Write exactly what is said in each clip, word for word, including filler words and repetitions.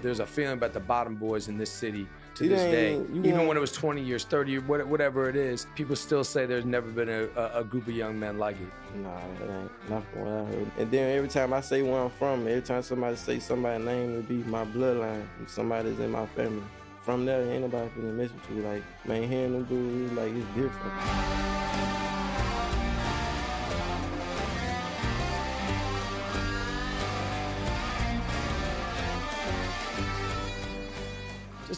There's a feeling about the bottom boys in this city to it this day. Even when it was twenty years, thirty years, whatever it is, people still say there's never been a, a, a group of young men like it. Nah, it ain't nothing what I heard. And then every time I say where I'm from, every time somebody say somebody's name, it'd be my bloodline. Somebody's in my family. From there, ain't nobody finna mess with you. Like, man, hearing them dudes, like, it's different.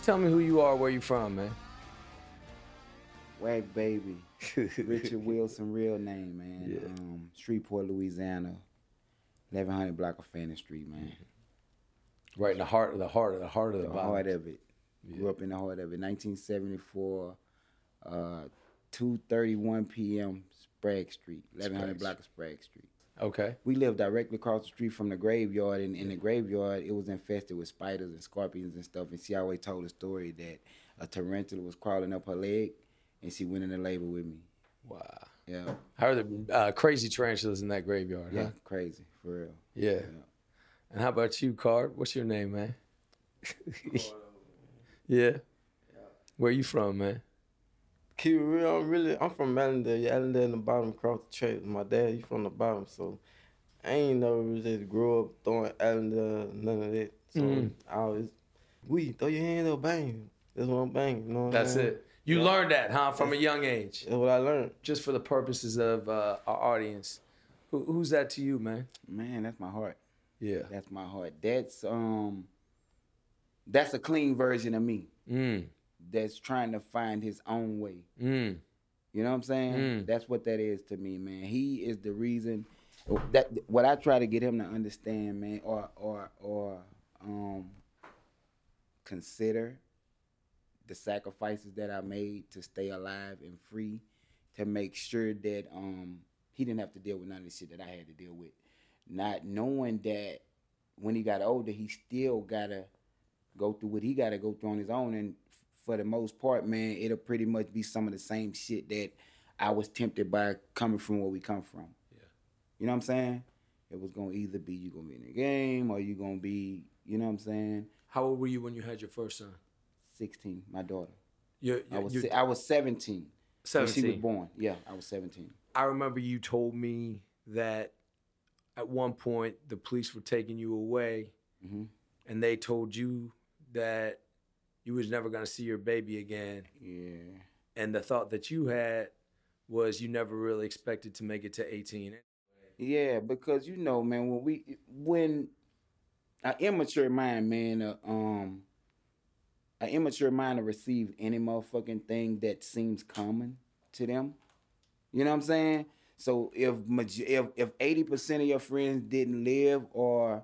Tell me who you are, where you from, man. Wag Baby. Richard Wilson, real name, man. Yeah. Um, Shreveport, Louisiana. eleven hundred block of Fannie Street, man. Right in the heart of the heart of the heart of the, the heart of it. Yeah. Grew up in the heart of it. nineteen seventy-four, uh, two thirty-one p.m., Sprague Street. eleven hundred block of Sprague Street. Okay. We lived directly across the street from the graveyard, and in the graveyard, it was infested with spiders and scorpions and stuff, and she always told a story that a tarantula was crawling up her leg, and she went into labor with me. Wow. Yeah. I heard the uh, crazy tarantulas in that graveyard, yeah, huh? Crazy, for real. Yeah. Yeah. And how about you, Card? What's your name, man? yeah. yeah. Where you from, man? Keep it real, I'm really, I'm from Allendale. Allendale in the bottom, across the track. My dad, he from the bottom, so I ain't never really just grew up throwing Allendale, none of that. So mm. I always, we, throw your hand up, bang. That's what I'm banging, you know what That's I mean? It. You yeah. learned that, huh, from that's, a young age? That's what I learned. Just for the purposes of uh, our audience, Who, who's that to you, man? Man, that's my heart. Yeah. That's my heart. That's, um, that's a clean version of me. Mm. That's trying to find his own way. Mm. You know what I'm saying? Mm. That's what that is to me, man. He is the reason that what I try to get him to understand, man, or or or um, consider the sacrifices that I made to stay alive and free, to make sure that um, he didn't have to deal with none of the shit that I had to deal with. Not knowing that when he got older, he still gotta go through what he gotta go through on his own. And for the most part, man, it'll pretty much be some of the same shit that I was tempted by coming from where we come from. Yeah. You know what I'm saying? It was going to either be you going to be in the game or you going to be, you know what I'm saying? How old were you when you had your first son? sixteen, my daughter. You're, you're, I, was, I was seventeen. seventeen. When she was born. Yeah, I was seventeen. I remember you told me that at one point the police were taking you away, mm-hmm. and they told you that you was never gonna see your baby again. Yeah. And the thought that you had was you never really expected to make it to eighteen. Yeah, because you know, man, when we, when an immature mind, man, uh, um, an immature mind will receive any motherfucking thing that seems common to them. You know what I'm saying? So if if if eighty percent of your friends didn't live or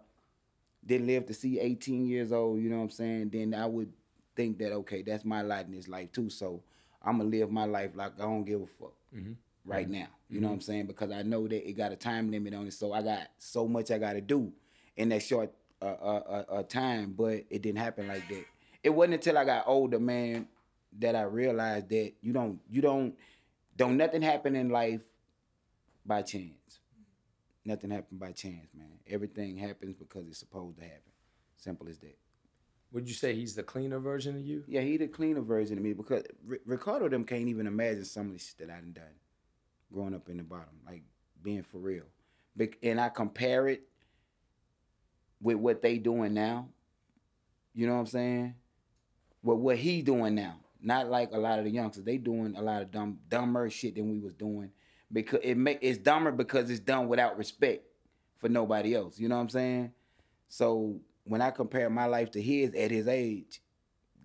didn't live to see eighteen years old, you know what I'm saying? Then I would think that, okay, that's my lot in this life too, so I'm gonna live my life like I don't give a fuck mm-hmm. right now. You mm-hmm. know what I'm saying? Because I know that it got a time limit on it, so I got so much I gotta do in that short uh, uh, uh, time, but it didn't happen like that. It wasn't until I got older, man, that I realized that you don't, you don't, don't nothing happen in life by chance. Nothing happened by chance, man. Everything happens because it's supposed to happen. Simple as that. Would you say he's the cleaner version of you? Yeah, he the cleaner version of me because R- Ricardo them can't even imagine some of the shit that I done done growing up in the bottom, like being for real. Be- and I compare it with what they doing now, you know what I'm saying? With what he doing now, not like a lot of the youngsters. They doing a lot of dumb, dumber shit than we was doing. Because it make, it's dumber because it's done without respect for nobody else, you know what I'm saying? So when I compare my life to his at his age,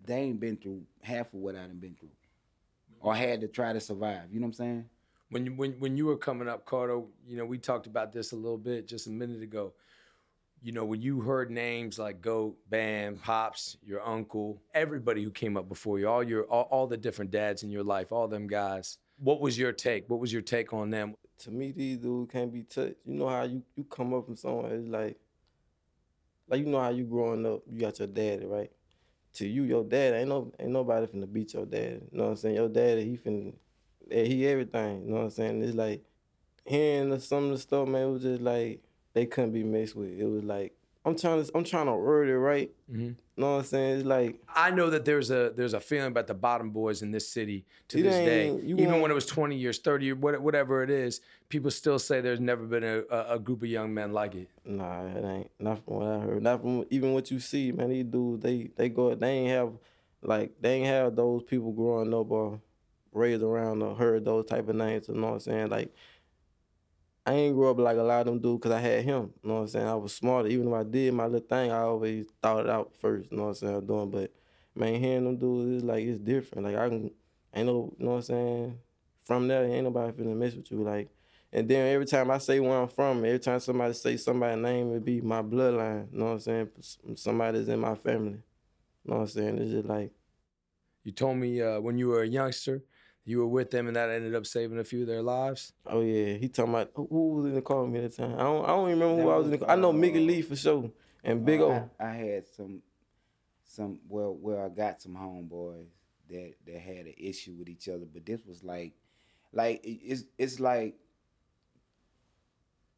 they ain't been through half of what I done been through or had to try to survive. You know what I'm saying? When you, when, when you were coming up, Cardo, you know, we talked about this a little bit just a minute ago. You know, when you heard names like Goat, Bam, Pops, your uncle, everybody who came up before you, all your all, all the different dads in your life, all them guys, what was your take? What was your take on them? To me, these dudes can't be touched. You know how you, you come up from somewhere, it's like, Like, you know how you growing up, you got your daddy, right? To you, your daddy, ain't no ain't nobody finna beat your daddy. You know what I'm saying? Your daddy, he finna, he everything. You know what I'm saying? It's like, hearing some of the stuff, man, it was just like, they couldn't be mixed with. It was like, I'm trying to I'm trying to word it right. Mm-hmm. Know what I'm saying? It's like I know that there's a there's a feeling about the bottom boys in this city to this day. Even when it was twenty years, thirty years, whatever it is, people still say there's never been a, a group of young men like it. Nah, it ain't. Not from what I heard. Not from even what you see, man. These dudes, they they go. They ain't have like they ain't have those people growing up or raised around or heard those type of names. You know what I'm saying? Like. I ain't grew up like a lot of them dudes because I had him, you know what I'm saying? I was smarter. Even if I did my little thing, I always thought it out first, you know what I'm saying, I'm doing. But, man, hearing them dudes, it's like, it's different. Like, I can, ain't no, you know what I'm saying? From there, ain't nobody finna mess with you. Like, and then every time I say where I'm from, every time somebody say somebody's name, it be my bloodline, you know what I'm saying? Somebody's in my family, you know what I'm saying? It's just like. You told me uh, when you were a youngster, you were with them, and that ended up saving a few of their lives. Oh yeah, he talking about who was in the car with me at the time. I don't, I don't even remember who was, I was in the car. I know Mika, Lee for sure, and Big O. I, I had some, some well, well, I got some homeboys that that had an issue with each other, but this was like, like it's it's like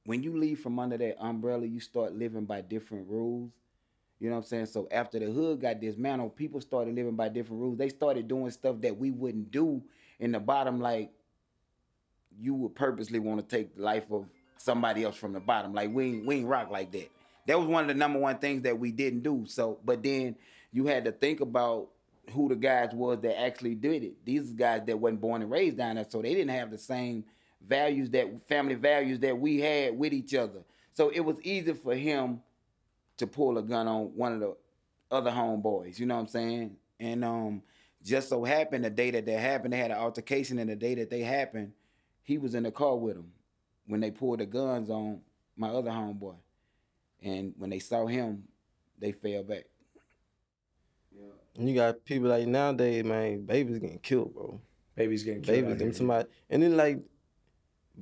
when you leave from under that umbrella, you start living by different rules. You know what I'm saying? So after the hood got dismantled, people started living by different rules. They started doing stuff that we wouldn't do. In the bottom, like, you would purposely want to take the life of somebody else from the bottom. Like, we ain't, we ain't rock like that. That was one of the number one things that we didn't do. So, but then you had to think about who the guys was that actually did it. These guys that wasn't born and raised down there, so they didn't have the same values, that family values that we had with each other. So it was easy for him to pull a gun on one of the other homeboys, you know what I'm saying? And um, just so happened the day that that happened, they had an altercation, and the day that they happened, he was in the car with them when they pulled the guns on my other homeboy. And when they saw him, they fell back. Yeah. You got people like nowadays, man, babies getting killed, bro. Babies getting killed. Babies getting somebody. And then like,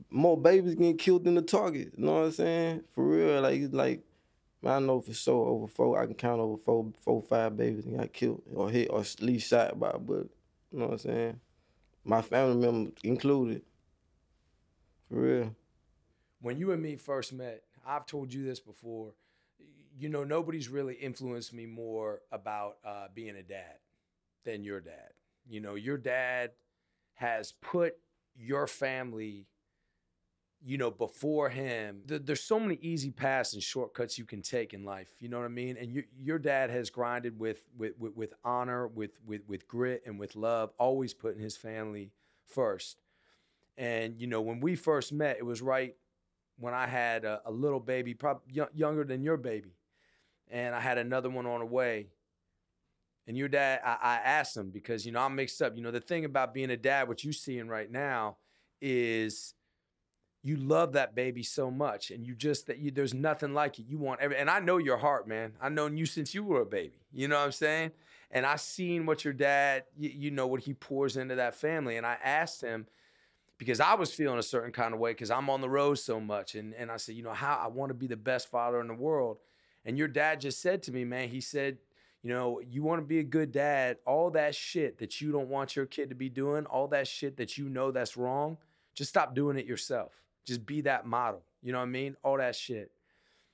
more babies getting killed than the target, you know what I'm saying? For real, like, it's like, I know for sure over four, I can count over four, four, five babies that got killed or hit or at least shot by a bullet. You know what I'm saying? My family members included. For real. When you and me first met, I've told you this before, you know, nobody's really influenced me more about uh, being a dad than your dad. You know, your dad has put your family, you know, before him. There's so many easy paths and shortcuts you can take in life. You know what I mean? And you, your dad has grinded with with with, with honor, with, with with grit, and with love, always putting his family first. And, you know, when we first met, it was right when I had a, a little baby, probably younger than your baby. And I had another one on the way. And your dad, I, I asked him because, you know, I'm mixed up. You know, the thing about being a dad, what you're seeing right now is, you love that baby so much, and you just that you, there's nothing like it. You want every, and I know your heart, man. I've known you since you were a baby. You know what I'm saying? And I seen what your dad, you, you know, what he pours into that family. And I asked him because I was feeling a certain kind of way because I'm on the road so much, and and I said, you know, how I want to be the best father in the world. And your dad just said to me, man, he said, you know, you want to be a good dad. All that shit that you don't want your kid to be doing, all that shit that you know that's wrong, just stop doing it yourself. Just be that model. You know what I mean? All that shit.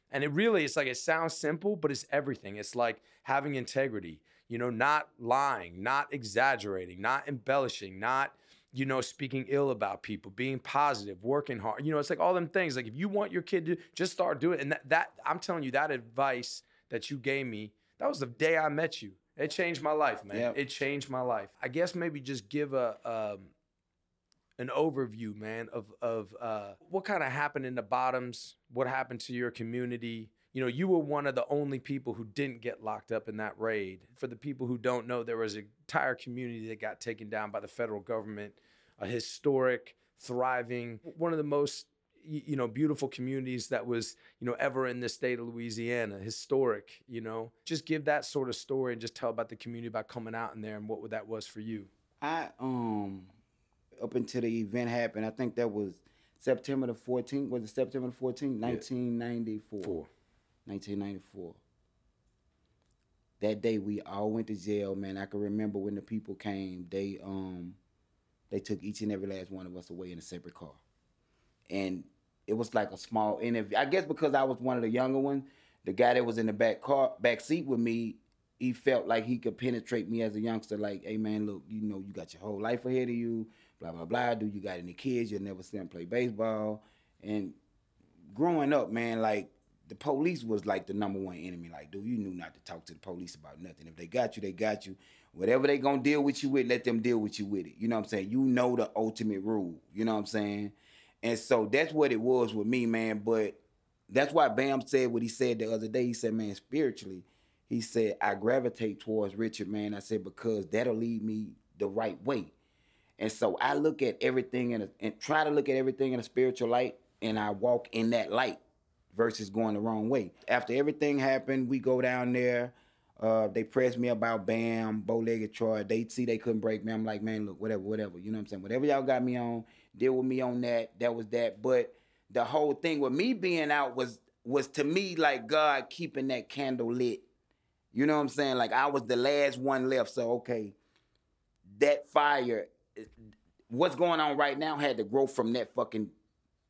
And it really, it's like, it sounds simple, but it's everything. It's like having integrity, you know, not lying, not exaggerating, not embellishing, not, you know, speaking ill about people, being positive, working hard. You know, it's like all them things. Like if you want your kid to just start doing it. And that, that I'm telling you, that advice that you gave me, that was the day I met you. It changed my life, man. Yep. It changed my life. I guess maybe just give a, um, an overview, man, of of uh, what kind of happened in the bottoms, what happened to your community. You know, you were one of the only people who didn't get locked up in that raid. For the people who don't know, there was an entire community that got taken down by the federal government, a historic, thriving, one of the most, you know, beautiful communities that was, you know, ever in the state of Louisiana, historic, you know. Just give that sort of story and just tell about the community, about coming out in there and what that was for you. I, um... up until the event happened, I think that was September the fourteenth. Was it September the fourteenth, nineteen ninety four? Nineteen ninety four. That day we all went to jail, man. I can remember when the people came. They um, they took each and every last one of us away in a separate car, and it was like a small interview. I guess because I was one of the younger ones, the guy that was in the back car, back seat with me, he felt like he could penetrate me as a youngster. Like, hey man, look, you know, you got your whole life ahead of you, blah, blah, blah. Do you got any kids? You'll never see them play baseball. And growing up, man, like, the police was like the number one enemy. Like, dude, you knew not to talk to the police about nothing. If they got you, they got you. Whatever they gonna deal with you with, let them deal with you with it. You know what I'm saying? You know the ultimate rule. You know what I'm saying? And so that's what it was with me, man. But that's why Bam said what he said the other day. He said, man, spiritually, he said, I gravitate towards Richard, man. I said, because that'll lead me the right way. And so I look at everything in a, and try to look at everything in a spiritual light, and I walk in that light versus going the wrong way. After everything happened, we go down there. Uh, they pressed me about Bam, Bow-Legged Troy. They see they couldn't break me. I'm like, man, look, whatever, whatever. You know what I'm saying? Whatever y'all got me on, deal with me on that. That was that. But the whole thing with me being out was, was to me like God keeping that candle lit. You know what I'm saying? Like, I was the last one left. So, okay, that fire, what's going on right now had to grow from that fucking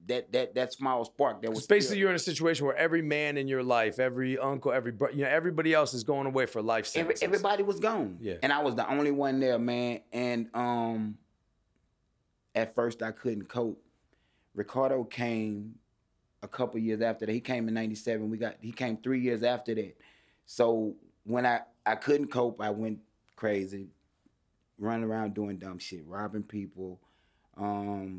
That that that small spark that was. It's basically, still. You're in a situation where every man in your life, every uncle, every bro, you know, everybody else is going away for life sentences. Every, everybody was gone, yeah, and I was the only one there, man. And um, at first I couldn't cope. Ricardo came a couple years after that. He came in ninety-seven. We got he came three years after that. So when I I couldn't cope, I went crazy, running around doing dumb shit, robbing people. Um,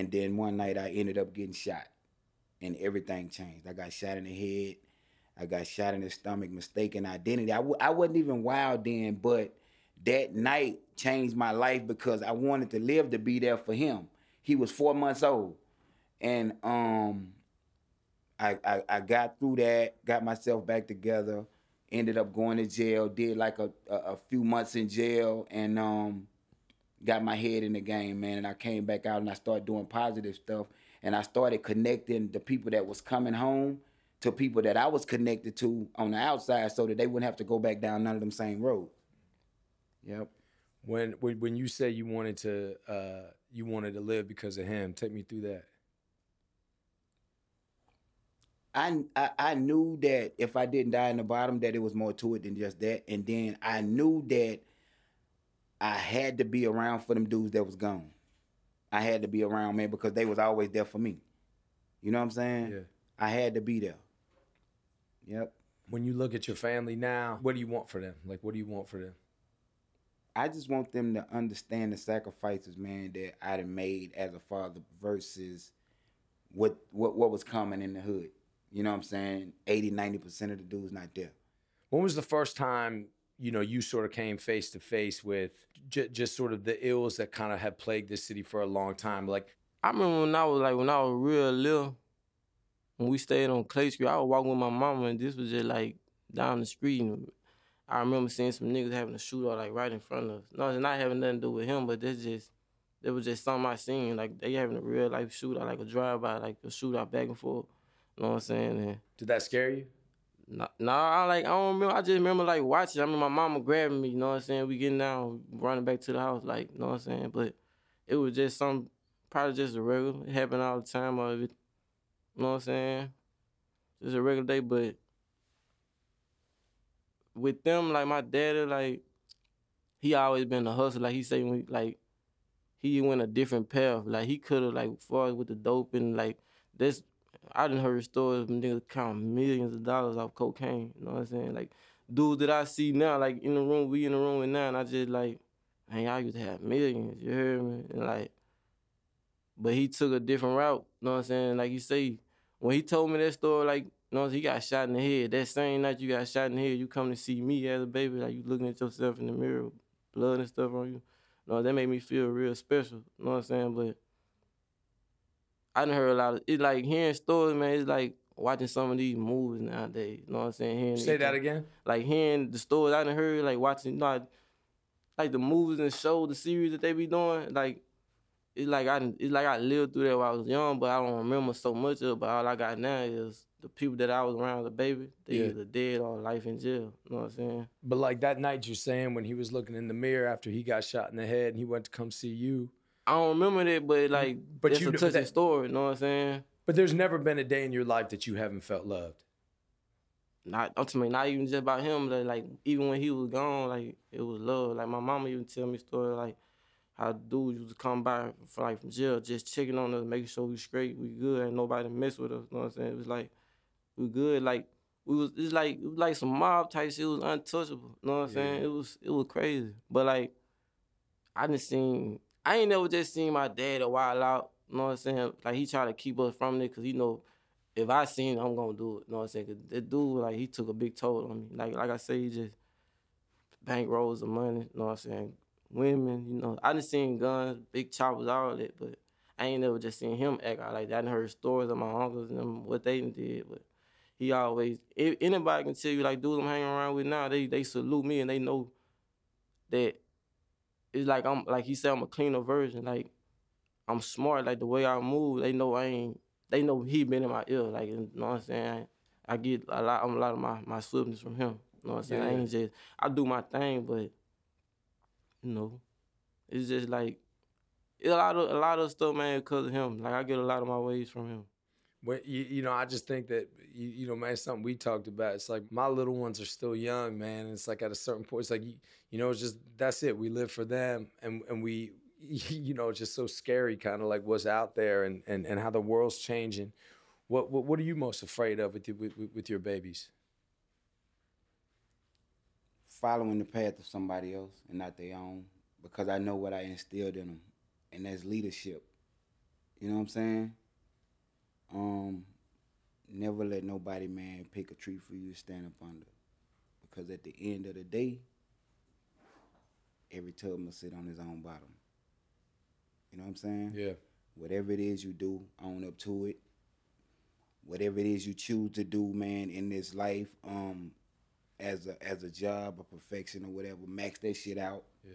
And then one night I ended up getting shot and everything changed. I got shot in the head. I got shot in the stomach, mistaken identity. I, w- I wasn't even wild then, but that night changed my life because I wanted to live to be there for him. He was four months old. And um, I, I, I got through that, got myself back together, ended up going to jail, did like a, a, a few months in jail, and um, got my head in the game, man, and I came back out and I started doing positive stuff, and I started connecting the people that was coming home to people that I was connected to on the outside so that they wouldn't have to go back down none of them same roads. Yep. When when you say you wanted to uh, you wanted to live because of him, take me through that. I, I I knew that if I didn't die in the bottom, that it was more to it than just that, and then I knew that I had to be around for them dudes that was gone. I had to be around, man, because they was always there for me. You know what I'm saying? Yeah. I had to be there. Yep. When you look at your family now, what do you want for them? Like, what do you want for them? I just want them to understand the sacrifices, man, that I done made as a father versus what what what was coming in the hood. You know what I'm saying? eighty, ninety percent of the dudes not there. When was the first time, you know, you sort of came face to face with j- just sort of the ills that kind of have plagued this city for a long time? Like, I remember when I was like, when I was real little, when we stayed on Clay Street, I was walking with my mama, and this was just like down the street. And I remember seeing some niggas having a shootout like right in front of us. No, it's not having nothing to do with him, but that's just, that was just something I seen. Like, they having a real life shootout, like a drive-by, like a shootout back and forth. You know what I'm saying? And did that scare you? Nah, nah, I like I don't remember. I just remember like watching. I mean, my mama grabbing me. You know what I'm saying? We getting down, running back to the house. Like, you know what I'm saying? But it was just some, probably just a regular. It happened all the time. Of it, you know what I'm saying? Just a regular day. But with them, like my daddy, like he always been a hustler. Like he say, when, like he went a different path. Like he could have, like far with the dope and like this. I done heard stories of niggas count millions of dollars off cocaine, you know what I'm saying? Like, dudes that I see now, like, in the room, we in the room with now, and I just, like, man, y'all used to have millions, you hear me? And, like, but he took a different route, you know what I'm saying? Like, you say, when he told me that story, like, you know what I'm saying, he got shot in the head. That same night you got shot in the head, you come to see me as a baby, like, you looking at yourself in the mirror, blood and stuff on you. You know, that made me feel real special, you know what I'm saying? But I done heard a lot of, it's like hearing stories, man, it's like watching some of these movies nowadays, you know what I'm saying? Hearing Say it, that again? Like hearing the stories I done heard, like watching, you know, like the movies and shows, the series that they be doing, like, it's like I it's like I lived through that when I was young, but I don't remember so much of it, but all I got now is the people that I was around as a baby, they yeah. either dead or life in jail, you know what I'm saying? But like that night you're saying when he was looking in the mirror after he got shot in the head and he went to come see you, I don't remember that, but like, but that's you, a touching that, story, you know what I'm saying? But there's never been a day in your life that you haven't felt loved. not ultimately not even just about him, but like even when he was gone, like it was love. Like my mama even tell me stories like how dudes used to come by from like from jail, just checking on us, making sure we straight, we good, ain't nobody mess with us. You know what I'm saying? It was like we good, like we was it's like it was like some mob type shit, it was untouchable. You know what I'm yeah. saying? It was it was crazy. But like I didn't seen I ain't never just seen my dad a while out. You know what I'm saying? Like he tried to keep us from it because he know if I seen it, I'm gonna do it. You know what I'm saying? Cause that dude, like he took a big toll on me. Like like I say, he just bankrolls of money. You know what I'm saying? Women, you know, I done seen guns, big choppers, all that, but I ain't never just seen him act out like that. I done heard stories of my uncles and them, what they did, but he always, if anybody can tell you, like, dudes I'm hanging around with now, they they salute me and they know that it's like I'm, like he said, I'm a cleaner version. Like, I'm smart, like the way I move, they know I ain't, they know he been in my ear, like, you know what I'm saying? I, I get a lot, I'm a lot of my, my swiftness from him, you know what I'm saying? Yeah. I ain't just, I do my thing, but you know, it's just like a lot of a lot of stuff, man, because of him. Like I get a lot of my ways from him. Well, you, you know, I just think that you, you know, man, something we talked about. It's like my little ones are still young, man. And it's like at a certain point, it's like you, you know, it's just that's it. We live for them, and and we, you know, it's just so scary, kind of like what's out there, and and and how the world's changing. What what what are you most afraid of with your, with, with your babies? Following the path of somebody else and not their own, because I know what I instilled in them, and that's leadership. You know what I'm saying? Um, never let nobody, man, pick a tree for you to stand up under, because at the end of the day, every tub must sit on his own bottom. You know what I'm saying? Yeah. Whatever it is you do, own up to it. Whatever it is you choose to do, man, in this life, um, as a as a job or perfection or whatever, max that shit out. Yeah.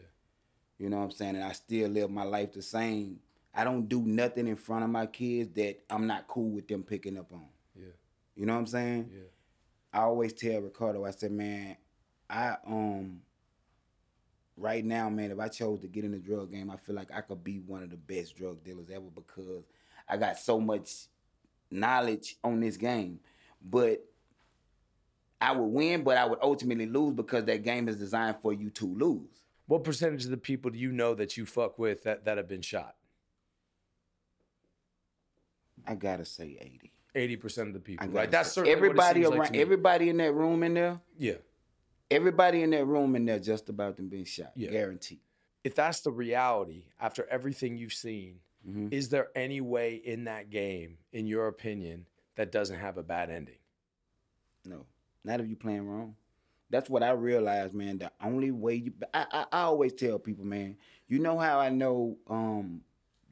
You know what I'm saying? And I still live my life the same. I don't do nothing in front of my kids that I'm not cool with them picking up on. Yeah. You know what I'm saying? Yeah. I always tell Ricardo, I said, man, I um right now, man, if I chose to get in the drug game, I feel like I could be one of the best drug dealers ever because I got so much knowledge on this game. But I would win, but I would ultimately lose because that game is designed for you to lose. What percentage of the people do you know that you fuck with that, that have been shot? I gotta say eighty. eighty percent of the people. Right? That's certainly everybody what it seems around, like everybody in that room in there. Yeah. Everybody in that room in there just about them being shot. Yeah. Guaranteed. If that's the reality after everything you've seen, mm-hmm. is there any way in that game, in your opinion, that doesn't have a bad ending? No. Not if you playing wrong. That's what I realized, man. The only way you... I, I, I always tell people, man, you know how I know um,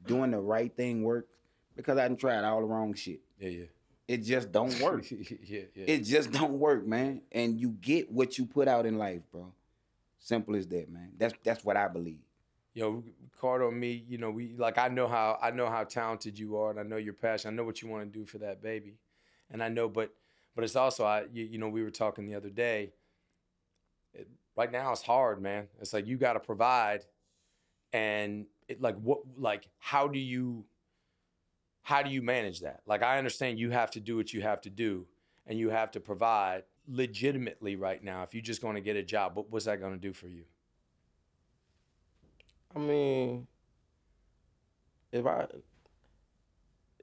doing the right thing works? Because I done tried all the wrong shit. Yeah, yeah. It just don't work. yeah, yeah. It just don't work, man. And you get what you put out in life, bro. Simple as that, man. That's that's what I believe. Yo, Ricardo and me, you know, we like I know how I know how talented you are, and I know your passion. I know what you want to do for that baby. And I know, but But it's also, I you, you know, we were talking the other day. It, right now, it's hard, man. It's like you got to provide, and it, like what, like how do you, how do you manage that? Like I understand you have to do what you have to do, and you have to provide legitimately right now. If you're just going to get a job, what, what's that going to do for you? I mean, if I.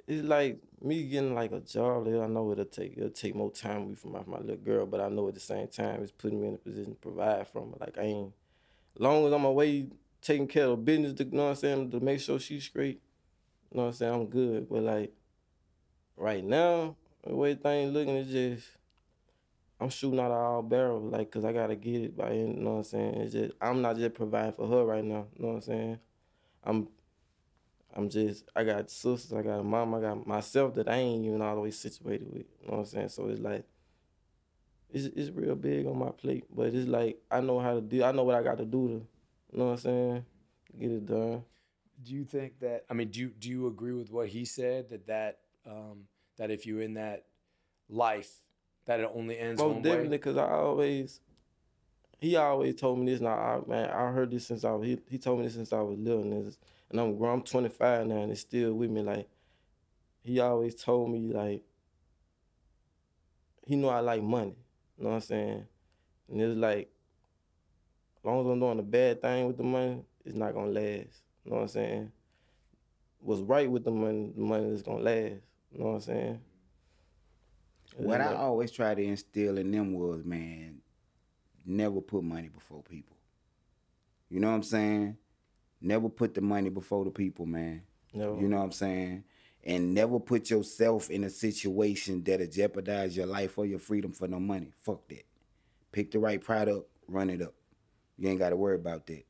It's like me getting like a job. I know it'll take it'll take more time away from my, my little girl, but I know at the same time it's putting me in a position to provide from her. Like I ain't, as long as I'm away taking care of business, to, you know what I'm saying, to make sure she's straight. You know what I'm saying, I'm good. But like right now, the way things looking is just I'm shooting out of all barrels, like cause I gotta get it by end. You know what I'm saying? It's just I'm not just providing for her right now. You know what I'm saying? I'm. I'm just, I got sisters, I got a mom, I got myself that I ain't even always situated with, you know what I'm saying? So it's like, it's it's real big on my plate, but it's like, I know how to do, I know what I got to do to, you know what I'm saying, get it done. Do you think that, I mean, do you, do you agree with what he said, that that, um, that if you're in that life, that it only ends one way? Most definitely, because I always, he always told me this, and I, man, I heard this since I was, he, he told me this since I was little, and it's, And I'm grown, I'm twenty-five now, and it's still with me. Like, he always told me, like, he knew I like money. You know what I'm saying? And it's like, as long as I'm doing a bad thing with the money, it's not gonna last. You know what I'm saying? What's right with the money, the money is gonna last. You know what I'm saying? What I always try to instill in them was, man, never put money before people. You know what I'm saying? Never put the money before the people, man. Never. You know what I'm saying? And never put yourself in a situation that'll jeopardize your life or your freedom for no money. Fuck that. Pick the right product, run it up. You ain't got to worry about that.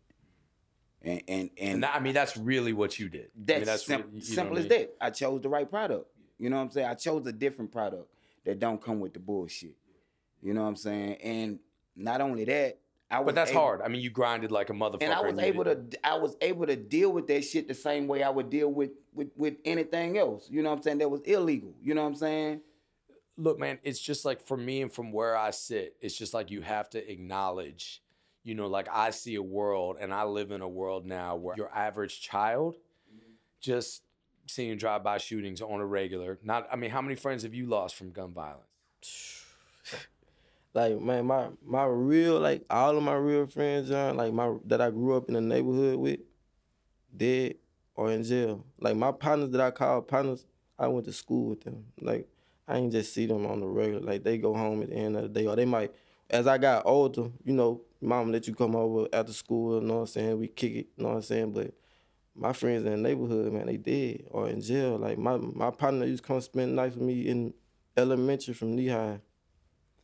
And and and, and I mean, that's really what you did. That's, I mean, that's simple, really, you know what I mean? As that. I chose the right product. You know what I'm saying? I chose a different product that don't come with the bullshit. You know what I'm saying? And not only that, I was But that's able, hard. I mean, you grinded like a motherfucker. And I was and able to I was able to deal with that shit the same way I would deal with, with, with anything else. You know what I'm saying? That was illegal. You know what I'm saying? Look, man, it's just like for me and from where I sit, it's just like you have to acknowledge, you know, like I see a world and I live in a world now where your average child just seeing drive-by shootings on a regular. Not, I mean, how many friends have you lost from gun violence? Like, man, my my real, like, all of my real friends, John, like, my that I grew up in the neighborhood with, dead or in jail. Like, my partners that I call partners, I went to school with them. Like, I ain't just see them on the regular. Like, they go home at the end of the day, or they might, as I got older, you know, mom let you come over after school, you know what I'm saying? We kick it, you know what I'm saying? But my friends in the neighborhood, man, they dead or in jail. Like, my, my partner used to come spend nights with me in elementary from knee high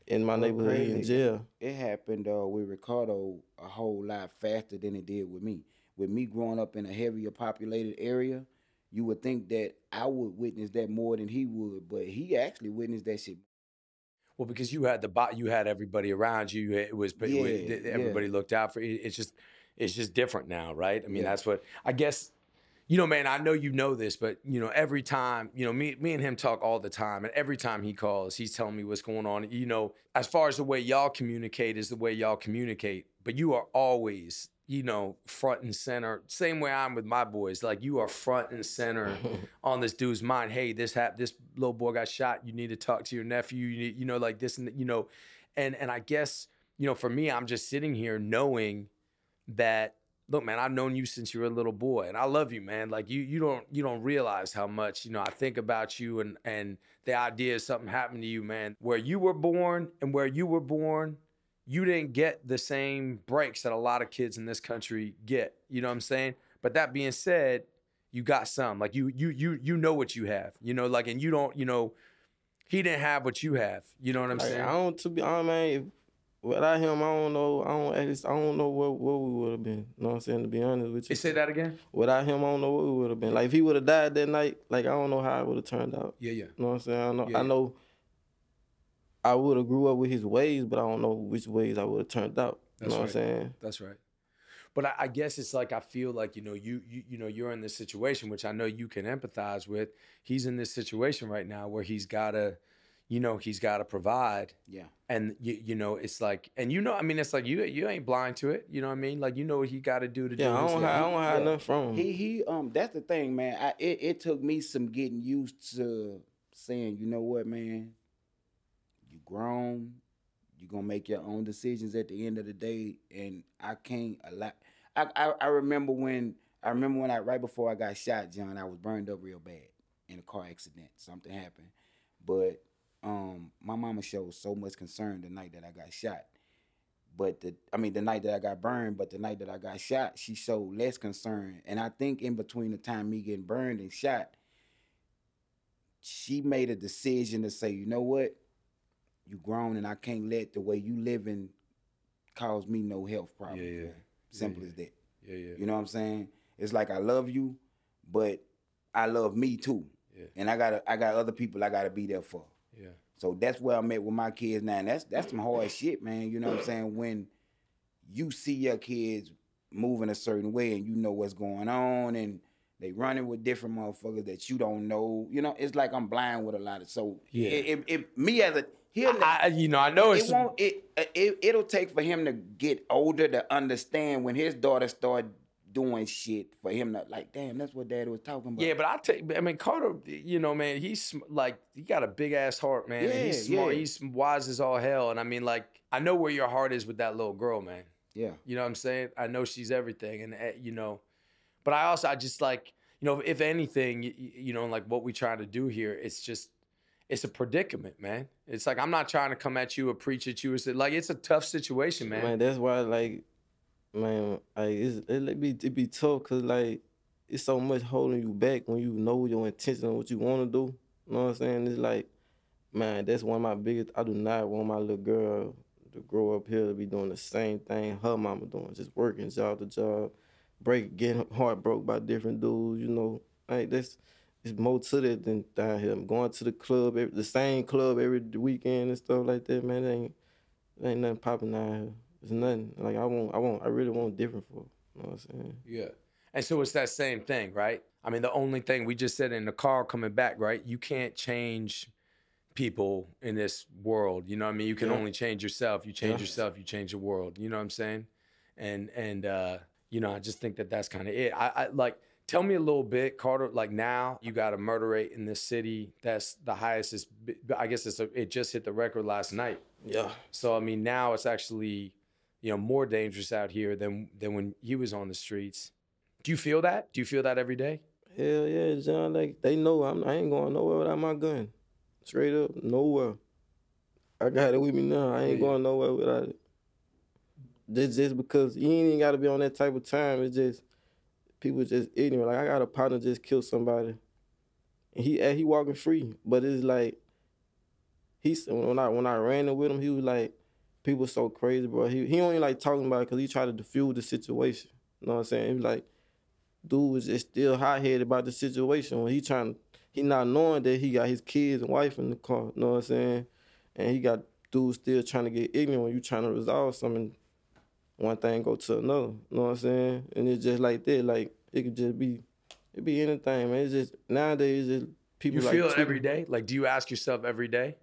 in my neighborhood in jail. It happened uh, with Ricardo a whole lot faster than it did with me. With me growing up in a heavier populated area, you would think that I would witness that more than he would, but he actually witnessed that shit. Well, because you had the bo- you had everybody around you. It was, yeah, it was everybody yeah. looked out for you. It's just. It's just different now, right? I mean, yeah. that's what, I guess, you know, man, I know you know this, but, you know, every time, you know, me me and him talk all the time, and every time he calls, he's telling me what's going on. You know, as far as the way y'all communicate is the way y'all communicate, but you are always, you know, front and center. Same way I'm with my boys. Like, you are front and center on this dude's mind. Hey, this hap- this little boy got shot. You need to talk to your nephew. You, need, you know, like this, and you know. And and I guess, you know, for me, I'm just sitting here knowing that, look, man, I've known you since you were a little boy, and I love you, man. Like, you you don't you don't realize how much, you know, I think about you, and and the idea of something happened to you, man. Where you were born and where you were born, you didn't get the same breaks that a lot of kids in this country get. You know what I'm saying? But that being said, you got some. Like, you you you you know what you have. You know, like, and you don't, you know, he didn't have what you have. You know what I'm like, saying? I don't, to be honest, man. Without him, I don't know. I don't. I don't know what, what we would have been. You know what I'm saying? To be honest with you. You say that again? Without him, I don't know what we would have been. Like, if he would have died that night, like, I don't know how it would have turned out. Yeah, yeah. You know what I'm saying? I know. Yeah, I know. Yeah. I would have grew up with his ways, but I don't know which ways I would have turned out. You That's know right. what I'm saying? That's right. But I, I guess it's like, I feel like, you know, you you you know, you're in this situation, which I know you can empathize with. He's in this situation right now where he's gotta. You know, he's got to provide. Yeah. And, you, you know, it's like, and, you know, I mean, it's like, you you ain't blind to it. You know what I mean? Like, you know what he got to do to yeah, do I don't, I don't have yeah. nothing from him. He, he, um, that's the thing, man. I, it, it took me some getting used to saying, you know what, man, you grown, you going to make your own decisions at the end of the day. And I can't allow, I, I, I remember when, I remember when I, right before I got shot, John, I was burned up real bad in a car accident. Something happened. But Um, my mama showed so much concern the night that I got shot. But the, I mean, the night that I got burned, but the night that I got shot, she showed less concern. And I think in between the time me getting burned and shot, she made a decision to say, you know what? You grown, and I can't let the way you living cause me no health problem. Yeah, yeah. Simple yeah, as that. Yeah, yeah. You know what I'm saying? It's like, I love you, but I love me too. Yeah. And I got I got other people I gotta be there for. Yeah. So that's where I'm at with my kids now. And that's that's some hard shit, man. You know what I'm saying? When you see your kids moving a certain way and you know what's going on and they running with different motherfuckers that you don't know. You know, it's like I'm blind with a lot of so yeah. It, it, it me as a he'll I, you know, I know it's it won't it, it it'll take for him to get older to understand when his daughter started doing shit for him to, like, damn, that's what Daddy was talking about. Yeah, but I take, I mean, Carter, you know, man, he's like, he got a big ass heart, man. Yeah, and he's smart, yeah. He's wise as all hell. And I mean, like, I know where your heart is with that little girl, man. Yeah. You know what I'm saying? I know she's everything. And, uh, you know, but I also, I just like, you know, if anything, you, you know, like what we try to do here, it's just, it's a predicament, man. It's like, I'm not trying to come at you or preach at you. It's like, it's a tough situation, man. Man, that's why, like, man, like it's, it be it be tough, cause like it's so much holding you back when you know your intention and what you want to do. You know what I'm saying? It's like, man, that's one of my biggest. I do not want my little girl to grow up here to be doing the same thing her mama doing, just working job to job, break getting heart broke by different dudes. You know, like that's it's more to that than down here. I'm going to the club, every, the same club every weekend and stuff like that. Man, it ain't it ain't nothing popping out here. It's nothing. Like, I want, I want, I really want different for, you know what I'm saying? Yeah. And so it's that same thing, right? I mean, the only thing we just said in the car coming back, right? You can't change people in this world. You know what I mean? You can yeah. only change yourself. You change yeah. yourself, you change the world. You know what I'm saying? And, and uh, you know, I just think that that's kind of it. I, I like, tell me a little bit, Carter, like now you got a murder rate in this city. That's the highest. It's, I guess it's a, it just hit the record last night. Yeah. So, I mean, now it's actually... you know, more dangerous out here than than when he was on the streets. Do you feel that? Do you feel that every day? Hell yeah, John. Like, they know I'm, I ain't going nowhere without my gun. Straight up, nowhere. I got it with me now. I ain't yeah. going nowhere without it. Just, just because you ain't even got to be on that type of time. It's just, people just ignorant. Like, I got a partner just killed somebody. And he, he walking free. But it's like, he's, when I, when I ran in with him, he was like, people so crazy, bro. He he only like talking about it because he tried to defuse the situation. You know what I'm saying? He was like, dude was just still hot-headed about the situation when he trying, he not knowing that he got his kids and wife in the car. You know what I'm saying? And he got dudes still trying to get ignorant when you trying to resolve something. One thing go to another. You know what I'm saying? And it's just like that. Like, it could just be, it be anything, man. It's just, nowadays, it's just people like... You feel like, it every day? Like, do you ask yourself every day?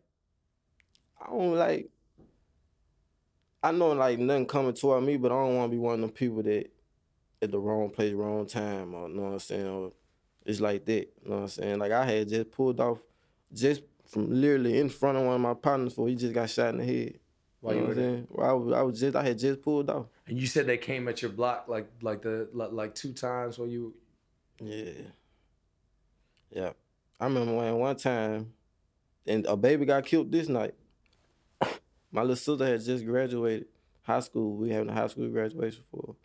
I don't like... I know, like, nothing coming toward me, but I don't want to be one of them people that at the wrong place, wrong time, or, you know what I'm saying, or it's like that, you know what I'm saying? Like, I had just pulled off just from literally in front of one of my partners before he just got shot in the head. Why you know what I'm saying? I was, I was just, I had just pulled off. And you said they came at your block, like, like the, like, like two times when you... Yeah. Yeah. I remember when one time, and a baby got killed this night. My little sister had just graduated high school. We having a high school graduation for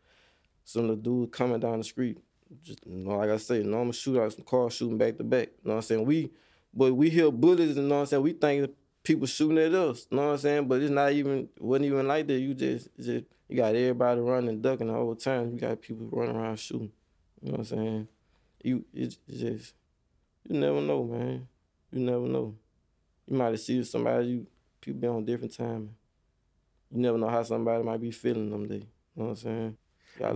some of the dudes coming down the street. Just, you know, like I say, normal shootouts, some cars shooting back to back. You know what I'm saying? We, but we hear bullets, you know what I'm saying? We think people shooting at us, you know what I'm saying? But it's not even, wasn't even like that. You just, just you got everybody running, ducking the whole time. You got people running around shooting. You know what I'm saying? You, it's just, you never know, man. You never know. You might have seen somebody you, people be on different timing. You never know how somebody might be feeling them day. You know what I'm saying?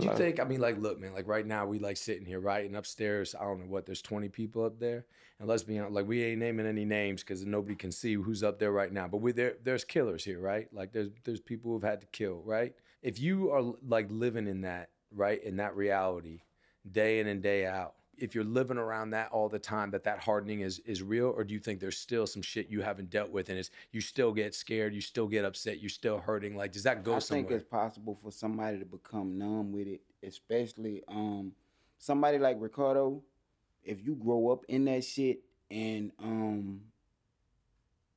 Do you think, I mean, like, look, man, like right now we like sitting here, right? And upstairs, I don't know what, there's twenty people up there. And let's be honest, like we ain't naming any names because nobody can see who's up there right now. But we there, there's killers here, right? Like there's there's people who've had to kill, right? If you are like living in that, right? In that reality, day in and day out, if you're living around that all the time, that that hardening is is real, or do you think there's still some shit you haven't dealt with and it's, you still get scared, you still get upset, you're still hurting? Like, does that go I somewhere? I think it's possible for somebody to become numb with it, especially um, somebody like Ricardo. If you grow up in that shit and um,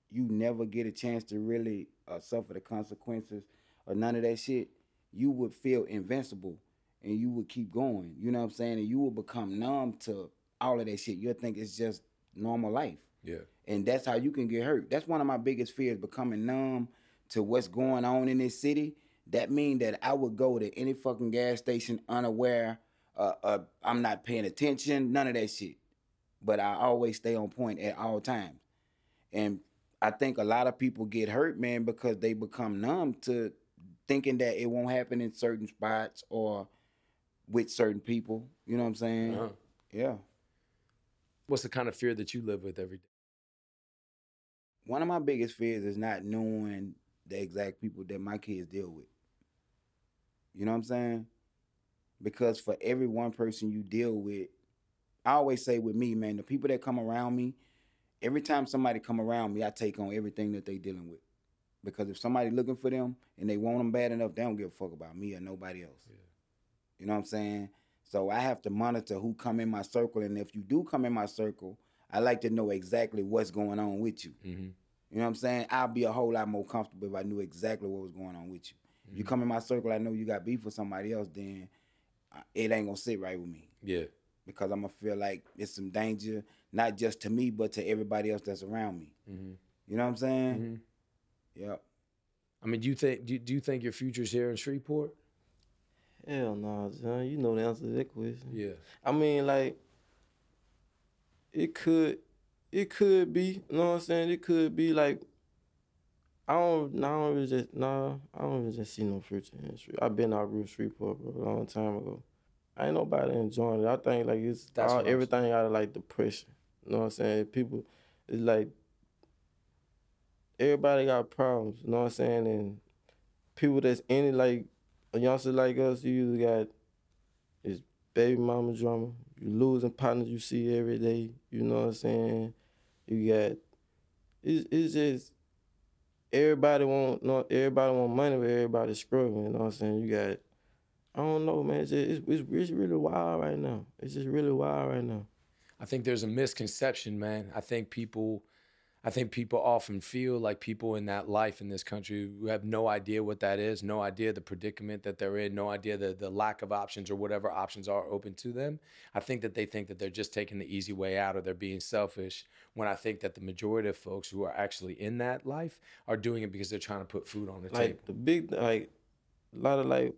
you never get a chance to really uh, suffer the consequences or none of that shit, you would feel invincible. And you would keep going, you know what I'm saying? And you will become numb to all of that shit. You'll think it's just normal life. Yeah. And that's how you can get hurt. That's one of my biggest fears, becoming numb to what's going on in this city. That mean that I would go to any fucking gas station unaware, uh, uh, I'm not paying attention, none of that shit. But I always stay on point at all times. And I think a lot of people get hurt, man, because they become numb to thinking that it won't happen in certain spots or with certain people, you know what I'm saying? Uh-huh. Yeah. What's the kind of fear that you live with every day? One of my biggest fears is not knowing the exact people that my kids deal with. You know what I'm saying? because for every one person you deal with, I always say with me, man, the people that come around me, every time somebody come around me, I take on everything that they dealing with. Because if somebody looking for them and they want them bad enough, they don't give a fuck about me or nobody else. Yeah. You know what I'm saying? So I have to monitor who come in my circle. And if you do come in my circle, I like to know exactly what's going on with you. Mm-hmm. You know what I'm saying? I'll be a whole lot more comfortable if I knew exactly what was going on with you. Mm-hmm. You come in my circle, I know you got beef with somebody else, then it ain't gonna sit right with me. Yeah. Because I'm gonna feel like it's some danger, not just to me, but to everybody else that's around me. Mm-hmm. You know what I'm saying? Mm-hmm. Yep. I mean, do you think do you, do you think your future's here in Shreveport? Hell no, John. You know the answer to that question. Yeah. I mean, like, it could, it could be. You know what I'm saying? It could be like. I don't. I don't really just. Nah. I don't really just see no future in Shreveport. I've been out real Shreveport bro, a long time ago. I ain't nobody enjoying it. I think like it's all, everything out of like depression. You know what I'm saying? People, it's like. Everybody got problems, you know what I'm saying? And people that's in it, like a youngster like us, you usually got this baby mama drama. You losing partners you see every day, you know what I'm saying? You got, it's, it's just, everybody want, you know, everybody want money, but everybody's struggling, you know what I'm saying? You got, I don't know, man, it's, just, it's, it's, it's really wild right now. It's just really wild right now. I think there's a misconception, man. I think people... I think people often feel like people in that life in this country who have no idea what that is, no idea the predicament that they're in, no idea the, the lack of options or whatever options are open to them. I think that they think that they're just taking the easy way out or they're being selfish when I think that the majority of folks who are actually in that life are doing it because they're trying to put food on the like, table. The big, like, a lot of, like,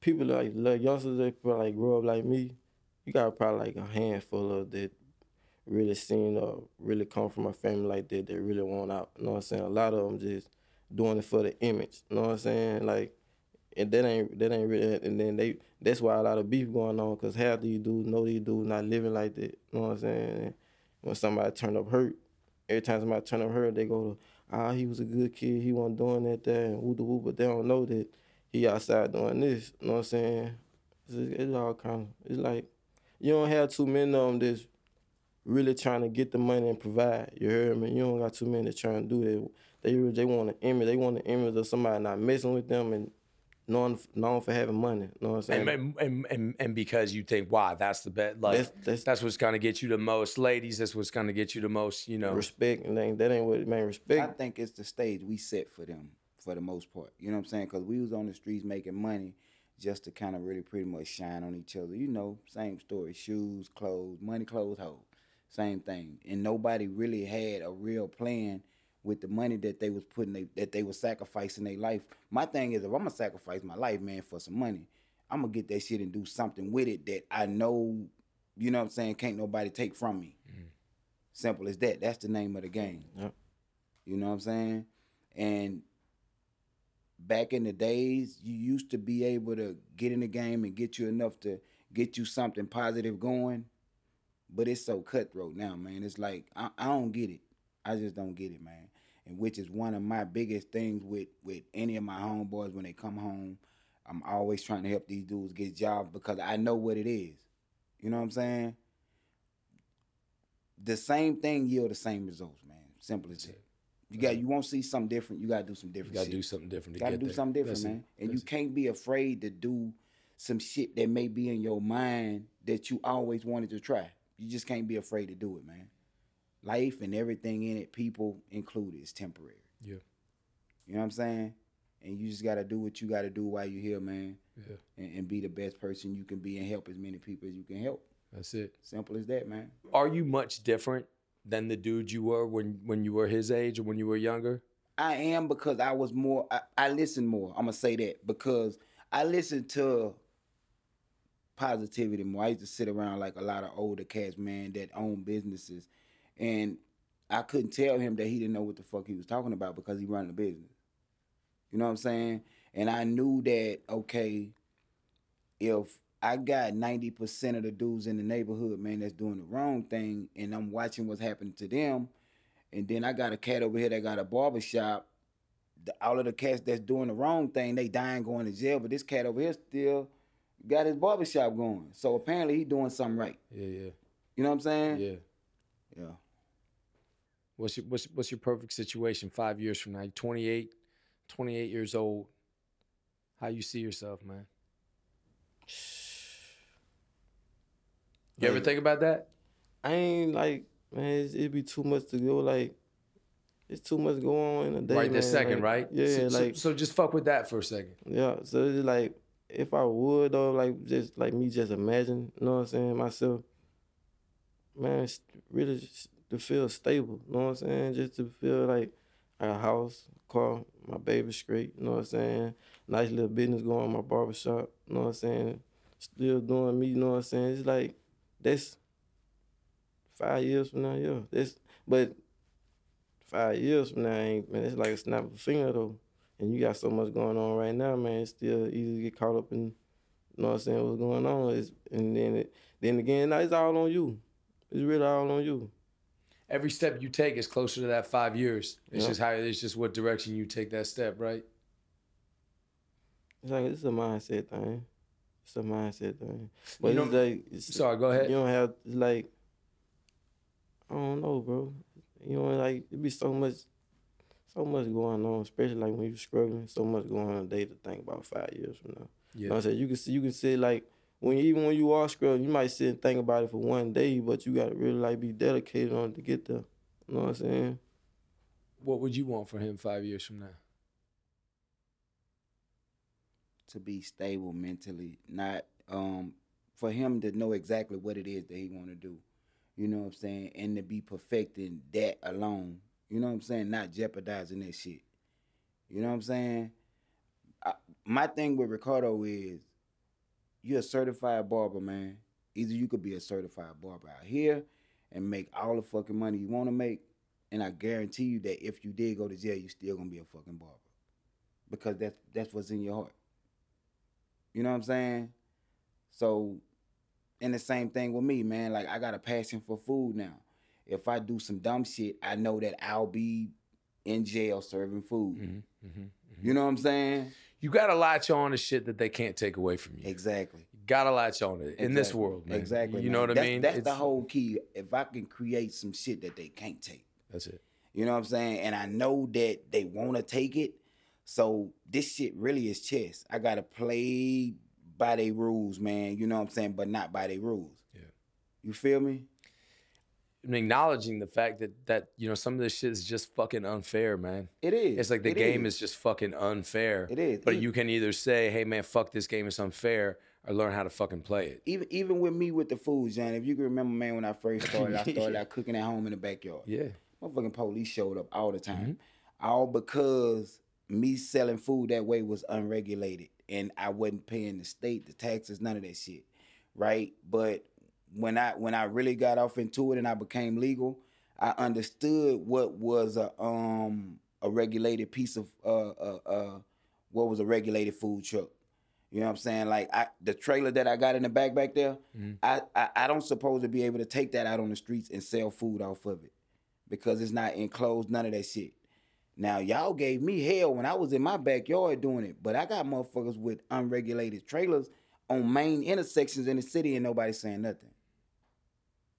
people, like, like youngsters that probably like, grow up like me, you got probably, like, a handful of that really seen or really come from a family like that that really want out, you know what I'm saying? A lot of them just doing it for the image, you know what I'm saying? Like, and that ain't, that ain't really, and then they, that's why a lot of beef going on, because half these dudes know these dudes not living like that, you know what I'm saying? And when somebody turn up hurt, every time somebody turn up hurt, they go to, ah, he was a good kid, he wasn't doing that, that, and woo woo, but they don't know that he outside doing this, you know what I'm saying? It's, it's all kind of, it's like, you don't have too many of them that's really trying to get the money and provide. You heard me? You don't got too many trying to do that. They they want an image. They want an image of somebody not messing with them and known, known for having money. You know what I'm saying? And and, and, and because you think, wow, that's the best. Like, that's, that's, that's what's going to get you the most ladies. That's what's going to get you the most, you know. Respect. And that, that ain't what it means, respect. I think it's the stage we set for them for the most part. You know what I'm saying? Because we was on the streets making money just to kind of really pretty much shine on each other. You know, same story. Shoes, clothes, money, clothes, hoes. Same thing. And nobody really had a real plan with the money that they was putting, they, that they was sacrificing their life. My thing is, if I'm going to sacrifice my life, man, for some money, I'm going to get that shit and do something with it that I know, you know what I'm saying, can't nobody take from me. Mm-hmm. Simple as that. That's the name of the game. Yep. You know what I'm saying? And back in the days, you used to be able to get in the game and get you enough to get you something positive going. But it's so cutthroat now, man. It's like, I, I don't get it. I just don't get it, man. And which is one of my biggest things with, with any of my homeboys when they come home. I'm always trying to help these dudes get jobs because I know what it is. You know what I'm saying? The same thing yield the same results, man. Simple as that. You got, you won't see something different. You got to do some different shit. You got to do something different to get there. Got to do something different, man. And you can't be afraid to do some shit that may be in your mind that you always wanted to try. You just can't be afraid to do it, man. Life and everything in it, people included, is temporary. Yeah. You know what I'm saying? And you just got to do what you got to do while you're here, man. Yeah. And, and be the best person you can be and help as many people as you can help. That's it. Simple as that, man. Are you much different than the dude you were when, when you were his age or when you were younger? I am, because I was more, I, I listened more. I'm going to say that, because I listened to positivity more. I used to sit around like a lot of older cats, man, that own businesses, and I couldn't tell him that he didn't know what the fuck he was talking about because he running a business. You know what I'm saying? And I knew that, okay, if I got ninety percent of the dudes in the neighborhood, man, that's doing the wrong thing, and I'm watching what's happening to them, and then I got a cat over here that got a barbershop, the, all of the cats that's doing the wrong thing, they dying going to jail, but this cat over here still got his barbershop going. So apparently he doing something right. Yeah, yeah. You know what I'm saying? Yeah. Yeah. What's your, what's, what's your perfect situation five years from now? You're twenty-eight, twenty-eight years old. How you see yourself, man? You like, ever think about that? I ain't like, man, it'd be too much to go. Like, it's too much going on in a day. Right this second, like, right? Yeah, so, like. So, so just fuck with that for a second. Yeah, so it's like, if I would, though, like, just, like, me just imagine, you know what I'm saying, myself, man, really just to feel stable, you know what I'm saying? Just to feel like I got a house, car, my baby's straight, you know what I'm saying? Nice little business going on, my barbershop, you know what I'm saying? Still doing me, you know what I'm saying? It's like, that's five years from now, yeah. That's, but five years from now, ain't, man, it's like a snap of a finger, though. And you got so much going on right now, man, it's still easy to get caught up in, you know what I'm saying, what's going on. It's, and then it, then again, it's all on you. It's really all on you. Every step you take is closer to that five years. It's yeah. just how, it's just what direction you take that step, right? It's like, it's a mindset thing. It's a mindset thing. But it's like, it's, sorry, go ahead. You don't have, it's like, I don't know, bro. You know, like, it be so much, so much going on, especially like when you're struggling, so much going on today to think about five years from now. Yeah. You know what I'm saying? You can see, you can see like, when even when you are struggling, you might sit and think about it for one day, but you gotta really like be dedicated on it to get there. You know what I'm saying? What would you want for him five years from now? To be stable mentally, not um, for him to know exactly what it is that he wanna do. You know what I'm saying? And to be perfecting that alone. You know what I'm saying? Not jeopardizing that shit. You know what I'm saying? I, my thing with Ricardo is you're a certified barber, man. Either you could be a certified barber out here and make all the fucking money you want to make, and I guarantee you that if you did go to jail, you're still going to be a fucking barber because that's, that's what's in your heart. You know what I'm saying? So, and the same thing with me, man. Like, I got a passion for food now. If I do some dumb shit, I know that I'll be in jail serving food. Mm-hmm, mm-hmm, mm-hmm. You know what I'm saying? You got to latch on to shit that they can't take away from you. Exactly. You got to latch on to it exactly. in this world, man. Exactly. You man. know what that's, I mean? That's it's, the whole key. If I can create some shit that they can't take. That's it. You know what I'm saying? And I know that they want to take it. So this shit really is chess. I got to play by their rules, man. You know what I'm saying? But not by their rules. Yeah. You feel me? And acknowledging the fact that, that, you know, some of this shit is just fucking unfair, man. It is. It's like the it game is. is just fucking unfair. It is. But it you can either say, hey, man, fuck this game, it's unfair, or learn how to fucking play it. Even even with me with the food, John, if you can remember, man, when I first started, I started out cooking at home in the backyard. Yeah. Motherfucking police showed up all the time. Mm-hmm. All because me selling food that way was unregulated, and I wasn't paying the state, the taxes, none of that shit, right? But When I when I really got off into it and I became legal, I understood what was a um a regulated piece of uh uh, uh what was a regulated food truck. You know what I'm saying? Like I the trailer that I got in the back back there, mm-hmm. I, I I don't supposed to be able to take that out on the streets and sell food off of it because it's not enclosed, none of that shit. Now y'all gave me hell when I was in my backyard doing it, but I got motherfuckers with unregulated trailers on main intersections in the city and nobody's saying nothing.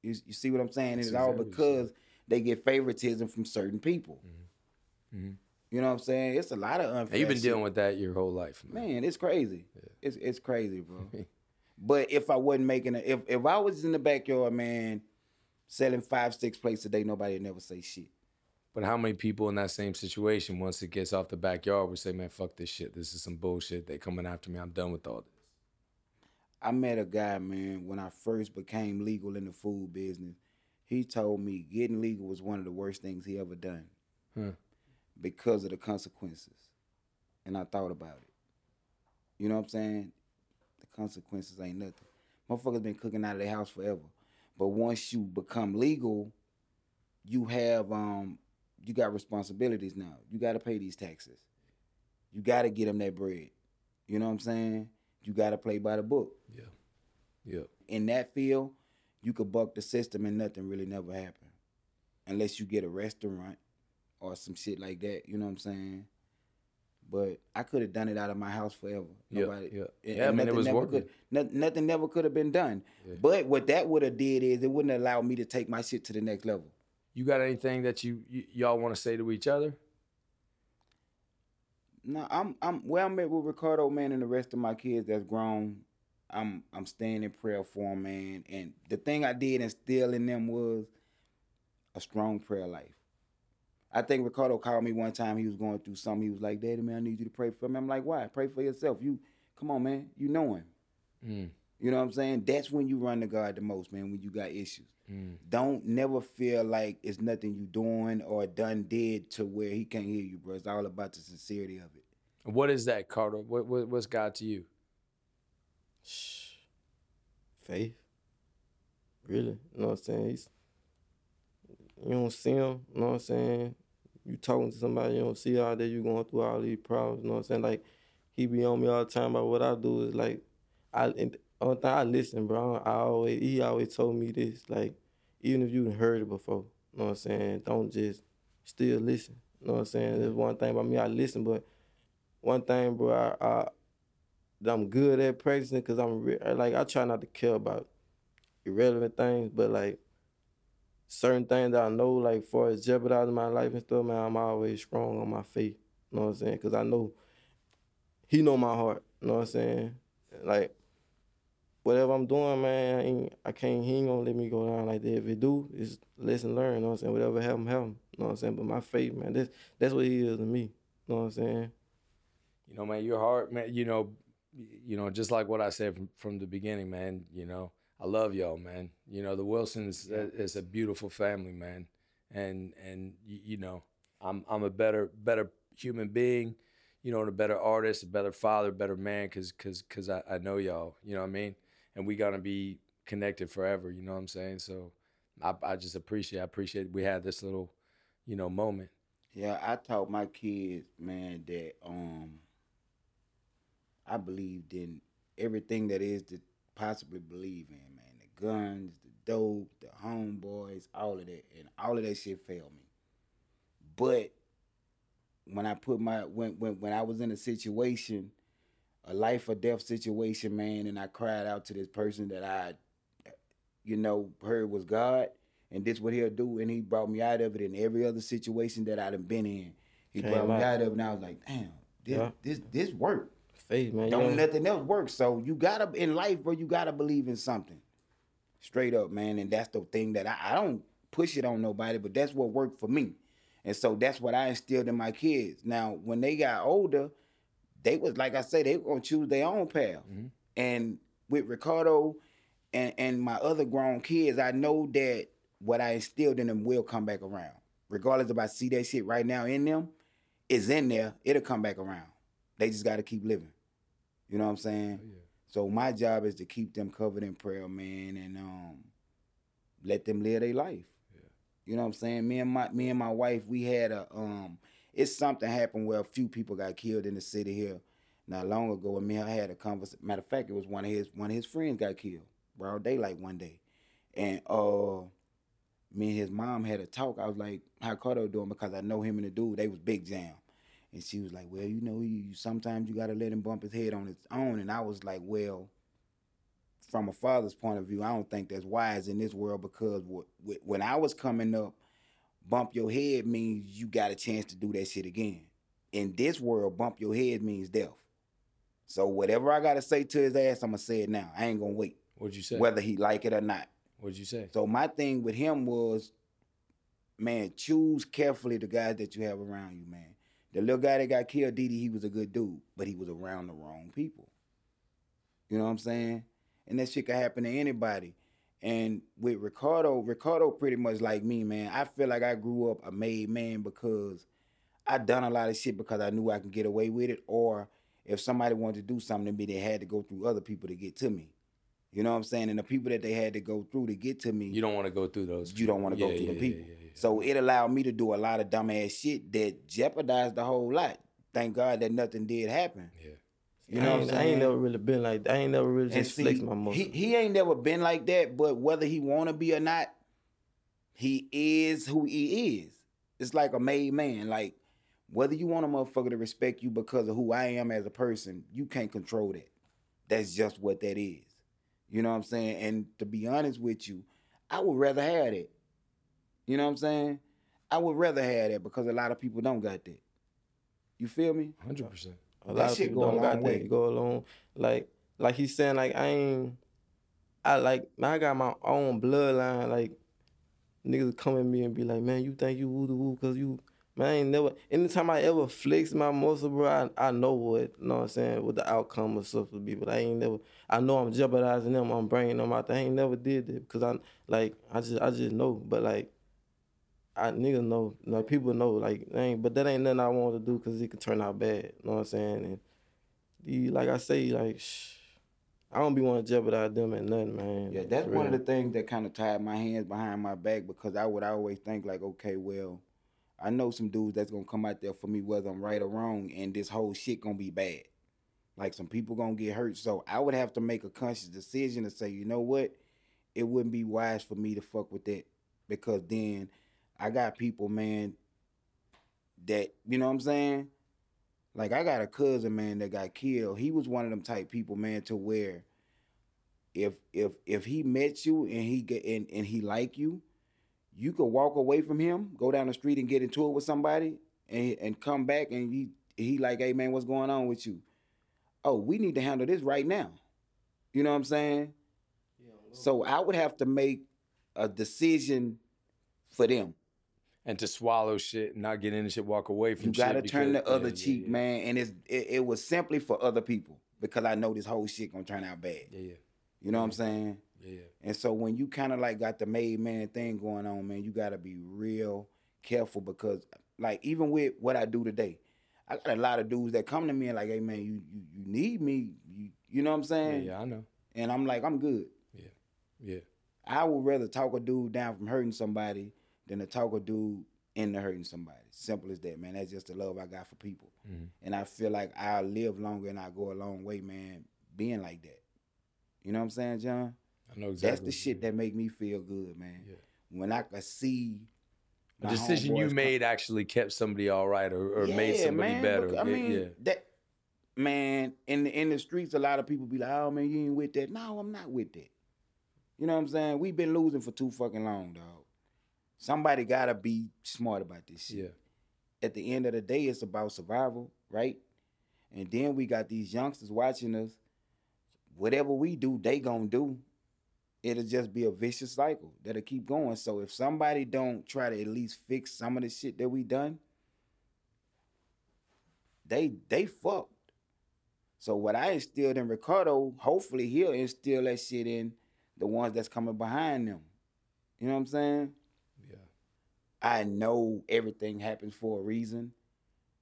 You, you see what I'm saying? It's all because they get favoritism from certain people. Mm-hmm. Mm-hmm. You know what I'm saying? It's a lot of unfair. You've been dealing shit. with that your whole life, man. Man, it's crazy. Yeah. It's it's crazy, bro. But if I wasn't making it, if if I was in the backyard, man, selling five, six plates a day, nobody would never say shit. But how many people in that same situation, once it gets off the backyard, would say, man, fuck this shit. This is some bullshit. They coming after me. I'm done with all this. I met a guy, man, when I first became legal in the food business. He told me getting legal was one of the worst things he ever done huh. because of the consequences. And I thought about it. You know what I'm saying? The consequences ain't nothing. Motherfuckers been cooking out of their house forever. But once you become legal, you have, um, you got responsibilities now. You got to pay these taxes. You got to get them that bread. You know what I'm saying? You got to play by the book. Yeah, yeah. In that field, you could buck the system and nothing really never happened. Unless you get a restaurant or some shit like that, you know what I'm saying? But I could have done it out of my house forever. Nobody, yeah, yeah. yeah I mean, it was working. Nothing, nothing never could have been done. Yeah. But what that would have did is it wouldn't allow me to take my shit to the next level. You got anything that you, you y'all want to say to each other? No, I'm I'm where I'm at with Ricardo, man, and the rest of my kids that's grown. I'm I'm staying in prayer for them, man. And the thing I did instill in them was a strong prayer life. I think Ricardo called me one time. He was going through something. He was like, "Daddy, man, I need you to pray for me." I'm like, "Why? Pray for yourself. You, come on, man. You know him. Mm. You know what I'm saying? That's when you run to God the most, man. When you got issues, mm. don't never feel like it's nothing you doing or done did to where he can't hear you, bro. It's all about the sincerity of it. What is that, Carter? What, what what's God to you? Faith. Really? You know what I'm saying? He's, you don't see him. You know what I'm saying? You talking to somebody you don't see all day, you going through all these problems, you know what I'm saying? Like, he be on me all the time about what I do is, like, I and only thing I listen, bro. I always, he always told me this, like, even if you done heard it before, you know what I'm saying? Don't just still listen, you know what I'm saying? There's one thing about me, I listen, but one thing, bro, I, I, that I'm good at practicing because I'm, re- like, I try not to care about irrelevant things, but, like, certain things that I know, like, far as jeopardizing my life and stuff, man, I'm always strong on my faith, you know what I'm saying? Because I know, he know my heart, you know what I'm saying? Like, whatever I'm doing, man, I, ain't, I can't, he ain't gonna let me go down like that. If he do, it's lesson learned, you know what I'm saying? Whatever happen, happen, you know what I'm saying? But my faith, man, that's, that's what he is to me, you know what I'm saying? You know, man, your heart, man, you know, you know, just like what I said from, from the beginning, man, you know, I love y'all, man. You know, the Wilsons is a beautiful family, man. And, and you know, I'm I'm a better better human being, you know, and a better artist, a better father, better man, because cause, cause I, I know y'all, you know what I mean? And we going to be connected forever, you know what I'm saying? So I, I just appreciate, I appreciate we had this little, you know, moment. Yeah, I taught my kids, man, that um, I believed in everything that is the possibly believe in, man. The guns, the dope, the homeboys, all of that. And all of that shit failed me. But when I put my when when when I was in a situation, a life or death situation, man, and I cried out to this person that I, you know, heard was God, and this what he'll do, and he brought me out of it in every other situation that I'd have been in. He Came brought me out. out of it, and I was like, damn, this yeah. this this worked. Faith, man, don't nothing else work. So you gotta in life, bro. You gotta believe in something, straight up, man. And that's the thing that I, I don't push it on nobody, but that's what worked for me. And so that's what I instilled in my kids. Now, when they got older, they was like I say, they were gonna choose their own path. Mm-hmm. And with Ricardo and and my other grown kids, I know that what I instilled in them will come back around. Regardless if I see that shit right now in them, it's in there. It'll come back around. They just gotta keep living. You know what I'm saying? Oh, yeah. So my job is to keep them covered in prayer, man, and um, let them live their life. Yeah. You know what I'm saying? Me and my me and my wife, we had a um, it's something happened where a few people got killed in the city here not long ago, and me and her had a conversation. Matter of fact, it was one of his one of his friends got killed broad daylight one day, and uh, me and his mom had a talk. I was like, "How Carter doing?" Because I know him and the dude, they was big jam. And she was like, well, you know, you sometimes you got to let him bump his head on his own. And I was like, well, from a father's point of view, I don't think that's wise in this world because w- w- when I was coming up, bump your head means you got a chance to do that shit again. In this world, bump your head means death. So whatever I got to say to his ass, I'm going to say it now. I ain't going to wait. What'd you say? Whether he like it or not. What'd you say? So my thing with him was, man, choose carefully the guys that you have around you, man. The little guy that got killed, D D, he was a good dude, but he was around the wrong people. You know what I'm saying? And that shit could happen to anybody. And with Ricardo, Ricardo pretty much like me, man. I feel like I grew up a made man because I done a lot of shit because I knew I could get away with it, or if somebody wanted to do something to me, they had to go through other people to get to me. You know what I'm saying? And the people that they had to go through to get to me. You don't want to go through those. You don't want to yeah, go through yeah, the people. Yeah, yeah, yeah. So it allowed me to do a lot of dumbass shit that jeopardized the whole lot. Thank God that nothing did happen. Yeah. You know what I'm saying? I ain't never really been like that. I ain't never really just see, flexed my muscles. He, he ain't never been like that, but whether he want to be or not, he is who he is. It's like a made man. Like Whether you want a motherfucker to respect you because of who I am as a person, you can't control that. That's just what that is. You know what I'm saying? And to be honest with you, I would rather have that. You know what I'm saying? I would rather have that because a lot of people don't got that. You feel me? one hundred percent. A lot of people don't got that. Go along. Like, like he's saying, like, I ain't, I like, I got my own bloodline. Like, niggas come at me and be like, man, you think you woo the woo because you, man, I ain't never, anytime I ever flex my muscle, bro, I, I know what, you know what I'm saying, what the outcome of stuff would be, but I ain't never, I know I'm jeopardizing them, I'm bringing them out. I ain't never did that because I, like, I just, I just know, but like, I niggas know, you know, people know, like, ain't, but that ain't nothing I want to do because it could turn out bad, you know what I'm saying, and the, like I say, like, shh, I don't be want to jeopardize them and nothing, man. Yeah, that's one of the things that kind of tied my hands behind my back because I would always think like, okay, well, I know some dudes that's going to come out there for me whether I'm right or wrong and this whole shit going to be bad. Like some people going to get hurt. So I would have to make a conscious decision to say, you know what? It wouldn't be wise for me to fuck with that because then I got people, man, that, you know what I'm saying? Like I got a cousin, man, that got killed. He was one of them type people, man, to where if if if he met you and he get, and, and he like you, you could walk away from him, go down the street and get into it with somebody and and come back and he, he like, hey, man, what's going on with you? Oh, we need to handle this right now. You know what I'm saying? Yeah, I so I would have to make a decision for them. And to swallow shit, not get into shit, walk away from shit. You gotta shit turn because, the other yeah, cheek, yeah, yeah. man. And it's it, it was simply for other people because I know this whole shit gonna turn out bad. Yeah, yeah. You know yeah. what I'm saying? Yeah. And so when you kind of like got the made man thing going on, man, you gotta be real careful because like even with what I do today, I got a lot of dudes that come to me and like, hey man, you you, you need me, you you know what I'm saying? Yeah, yeah, I know. And I'm like, I'm good. Yeah, yeah. I would rather talk a dude down from hurting somebody than to talk a dude into hurting somebody. Simple as that, man. That's just the love I got for people. Mm-hmm. And I feel like I live longer and I go a long way, man, being like that. You know what I'm saying, John? I know exactly. That's the shit that make me feel good, man. Yeah. When I could see the decision you made come. actually kept somebody all right or, or yeah, made somebody man, better. Look, I yeah, mean, yeah. that, man, in the, in the streets, a lot of people be like, oh, man, you ain't with that. No, I'm not with that. You know what I'm saying? We've been losing for too fucking long, dog. Somebody gotta be smart about this shit. Yeah. At the end of the day, it's about survival, right? And then we got these youngsters watching us. Whatever we do, they gonna do. It'll just be a vicious cycle that'll keep going. So if somebody don't try to at least fix some of the shit that we done, they they fucked. So what I instilled in Ricardo, hopefully he'll instill that shit in the ones that's coming behind them. You know what I'm saying? I know everything happens for a reason,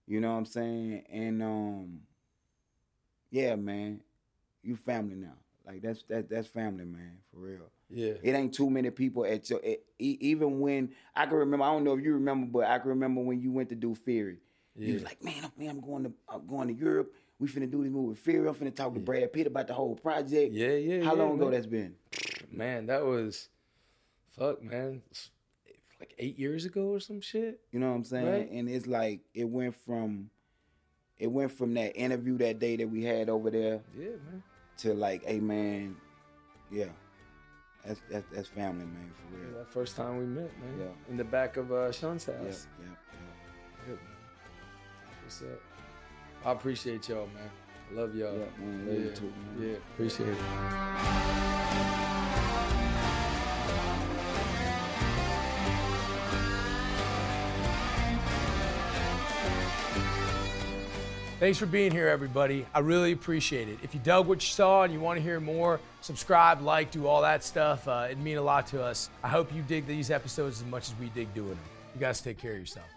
you know what I'm saying? And um, yeah, man, you family now. Like that's that that's family, man, for real. Yeah. It ain't too many people at your. It, even when I can remember, I don't know if you remember, but I can remember when you went to do Fury. Yeah. You was like, man, I'm, man, I'm going to I'm going to Europe. We finna do this movie with Fury. I'm finna talk to yeah. Brad Pitt about the whole project. Yeah, yeah. How yeah, long man. ago that's been? Man, that was, fuck, man. Like eight years ago or some shit. You know what I'm saying? Right? And it's like it went from it went from that interview that day that we had over there yeah, man. to like, hey man, yeah. That's that's, that's family, man, for real. Yeah, that first time we met, man. Yeah. In the back of uh, Sean's house. Yeah, yeah, yeah. Good, man. What's up? I appreciate y'all, man. I love y'all. Yeah, man, love yeah. you too, man. Yeah, appreciate it. Thanks for being here, everybody. I really appreciate it. If you dug what you saw and you want to hear more, subscribe, like, do all that stuff. Uh, it'd mean a lot to us. I hope you dig these episodes as much as we dig doing them. You guys take care of yourself.